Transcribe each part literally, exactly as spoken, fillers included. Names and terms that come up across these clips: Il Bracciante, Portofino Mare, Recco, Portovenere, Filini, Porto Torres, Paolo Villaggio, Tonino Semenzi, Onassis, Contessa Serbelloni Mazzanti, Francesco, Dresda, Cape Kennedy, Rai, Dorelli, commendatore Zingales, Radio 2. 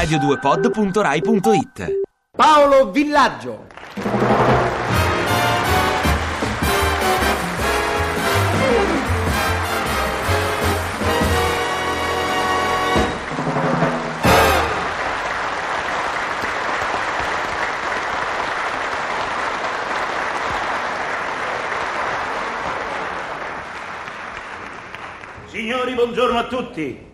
radio due pod punto rai punto it. Paolo Villaggio. Signori, buongiorno a tutti.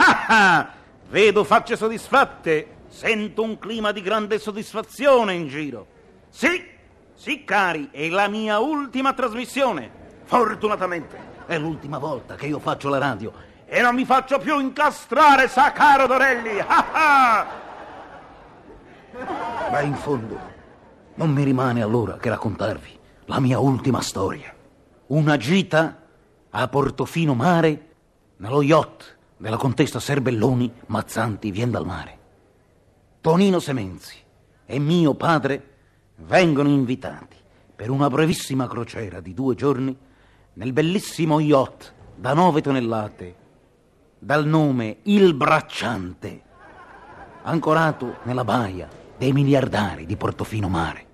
Ah, ah, vedo facce soddisfatte. Sento un clima di grande soddisfazione in giro. Sì, sì cari, è la mia ultima trasmissione. Fortunatamente è l'ultima volta che io faccio la radio e non mi faccio più incastrare, sa caro Dorelli. Ah, ah. Ma in fondo non mi rimane allora che raccontarvi la mia ultima storia. Una gita a Portofino Mare nello yacht della Contessa Serbelloni Mazzanti vien dal mare. Tonino Semenzi e mio padre vengono invitati per una brevissima crociera di due giorni nel bellissimo yacht da nove tonnellate dal nome Il Bracciante, ancorato nella baia dei miliardari di Portofino Mare.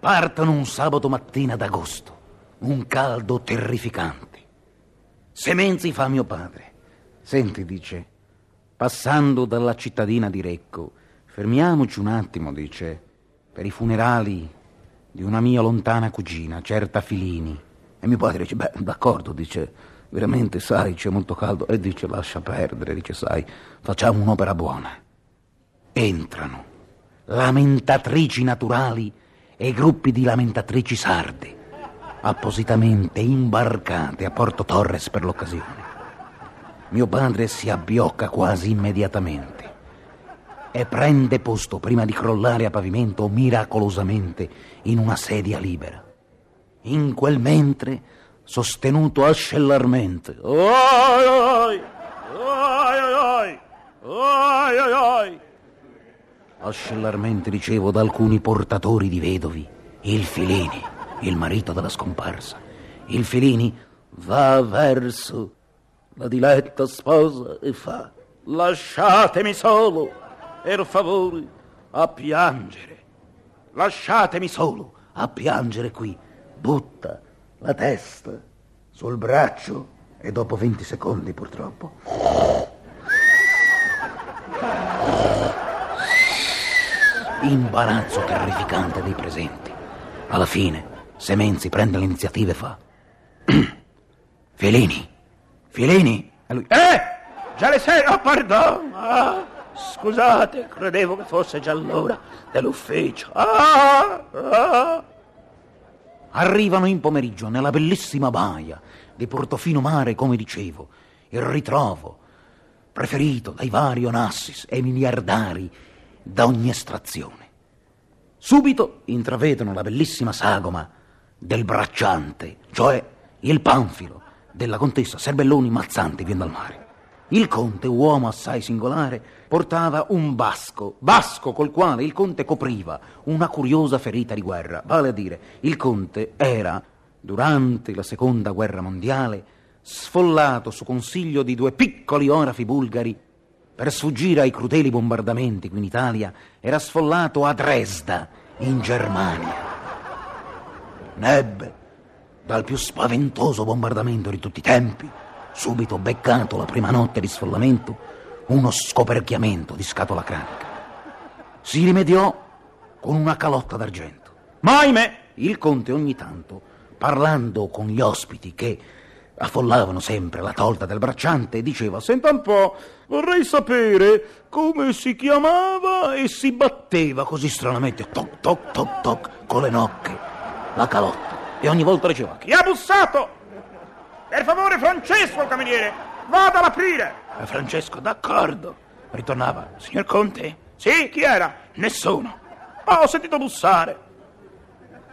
Partono un sabato mattina d'agosto, un caldo terrificante. Semenzi fa a mio padre: senti, dice, passando dalla cittadina di Recco, fermiamoci un attimo, dice, per i funerali di una mia lontana cugina, certa Filini. E mio padre dice: beh, d'accordo, dice, veramente, sai, c'è molto caldo. E dice: lascia perdere, dice, sai, facciamo un'opera buona. Entrano lamentatrici naturali e gruppi di lamentatrici sarde, appositamente imbarcate a Porto Torres per l'occasione. Mio padre si abbiocca quasi immediatamente e prende posto, prima di crollare a pavimento, miracolosamente in una sedia libera. In quel mentre, sostenuto ascellarmente, oi oi oi oi oi oi, ascellarmente ricevo da alcuni portatori di vedovi il Filini, il marito della scomparsa. Il Filini va verso la diletta sposa e fa: lasciatemi solo, per favore, a piangere. Lasciatemi solo a piangere qui. Butta la testa sul braccio e dopo venti secondi, purtroppo, imbarazzo terrificante dei presenti. Alla fine Semenzi prende l'iniziativa e fa: Filini, Filini. E lui: eh, già le sei, oh, pardon, ah. Scusate, credevo che fosse già l'ora dell'ufficio. Ah, ah. Arrivano in pomeriggio nella bellissima baia di Portofino Mare, come dicevo, il ritrovo preferito dai vari Onassis e miliardari da ogni estrazione. Subito intravedono la bellissima sagoma del Bracciante, cioè il panfilo della Contessa Serbelloni Mazzanti vien dal mare. Il conte, uomo assai singolare, portava un basco, basco col quale il conte copriva una curiosa ferita di guerra. Vale a dire, il conte era, durante la seconda guerra mondiale, sfollato su consiglio di due piccoli orafi bulgari per sfuggire ai crudeli bombardamenti qui in Italia. Era sfollato a Dresda, in Germania. Nebbe dal più spaventoso bombardamento di tutti i tempi. Subito beccato la prima notte di sfollamento uno scoperchiamento di scatola cranica. Si rimediò con una calotta d'argento. Ma ahimè, il conte ogni tanto, parlando con gli ospiti che affollavano sempre la tolda del Bracciante, diceva: senta un po', vorrei sapere come si chiamava. E si batteva così stranamente, toc toc toc toc, con le nocche, la calotta. E ogni volta diceva: chi ha bussato? Per favore, Francesco, il cameriere, vada ad aprire. E Francesco: d'accordo. Ritornava: signor conte? Sì, chi era? Nessuno. Oh, ho sentito bussare.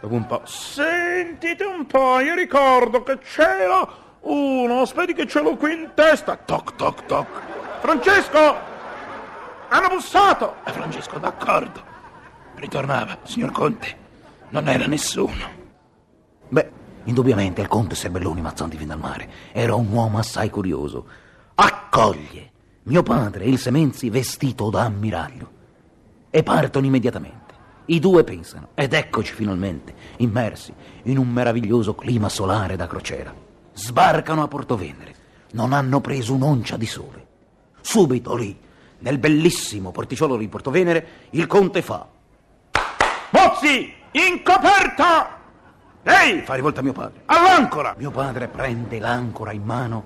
Dopo un po': sentite un po', io ricordo che c'era uno, aspetti che ce l'ho qui in testa. Toc, toc, toc. Francesco, hanno bussato. E Francesco: d'accordo. Ritornava: signor conte, non era nessuno. Beh, indubbiamente il conte Serbelloni Mazzanti vien dal mare era un uomo assai curioso. Accoglie mio padre e il Semenzi vestito da ammiraglio. E partono immediatamente. I due pensano, ed eccoci finalmente, immersi in un meraviglioso clima solare da crociera. Sbarcano a Portovenere, non hanno preso un'oncia di sole. Subito lì, nel bellissimo porticciolo di Portovenere, il conte fa: "Mozzi, in coperta!" "Ehi!" fa rivolta mio padre. "All'ancora!" Mio padre prende l'ancora in mano,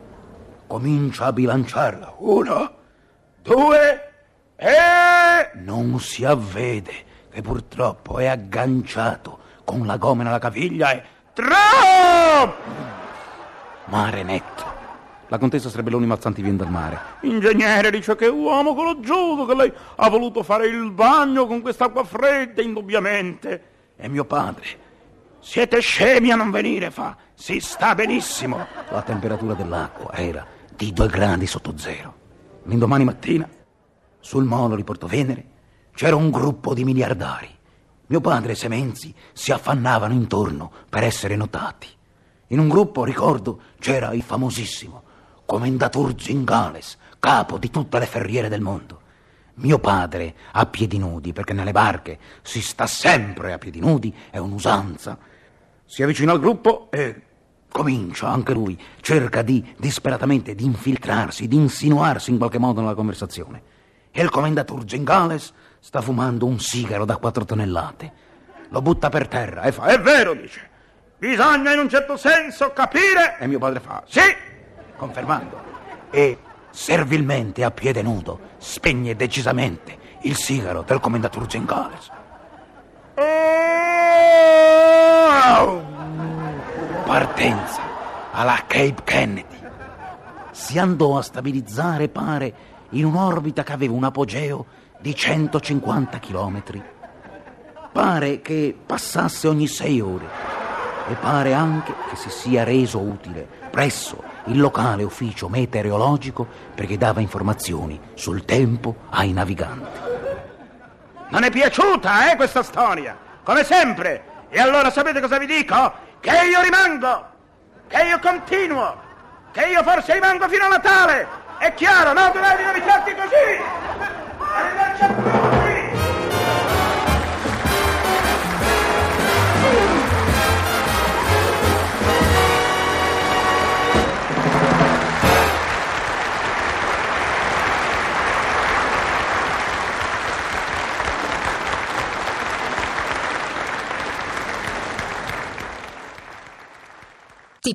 comincia a bilanciarla. Uno, due, e... non si avvede, che purtroppo è agganciato con la gomma nella caviglia e... Tra! Mare netto. La contessa Serbelloni Mazzanti viene dal mare. "Ingegnere", dice, "che uomo coraggioso che lei ha voluto fare il bagno con quest'acqua fredda, indubbiamente." E mio padre: "Siete scemi a non venire", fa. "Si sta benissimo." La temperatura dell'acqua era di due gradi sotto zero. L'indomani mattina, sul molo di Portovenere, c'era un gruppo di miliardari. Mio padre e Semenzi si affannavano intorno per essere notati. In un gruppo, ricordo, c'era il famosissimo commendatore Zingales, capo di tutte le ferriere del mondo. Mio padre a piedi nudi, perché nelle barche si sta sempre a piedi nudi, è un'usanza. Si avvicina al gruppo e comincia anche lui, cerca di disperatamente di infiltrarsi, di insinuarsi in qualche modo nella conversazione. E il commendatore Zingales sta fumando un sigaro da quattro tonnellate. Lo butta per terra e fa: "È vero", dice, "bisogna in un certo senso capire." E mio padre fa: "Sì", confermando. E servilmente, a piede nudo, spegne decisamente il sigaro del commendatore Zingales. Oh! Partenza alla Cape Kennedy. Si andò a stabilizzare, pare, in un'orbita che aveva un apogeo di centocinquanta chilometri. Pare che passasse ogni sei ore e pare anche che si sia reso utile presso il locale ufficio meteorologico, perché dava informazioni sul tempo ai naviganti. "Non è piaciuta, eh, questa storia? Come sempre. E allora sapete cosa vi dico? Che io rimango, che io continuo, che io forse rimango fino a Natale. È chiaro, no? Dovete invitarti così. Arrivederci." Ti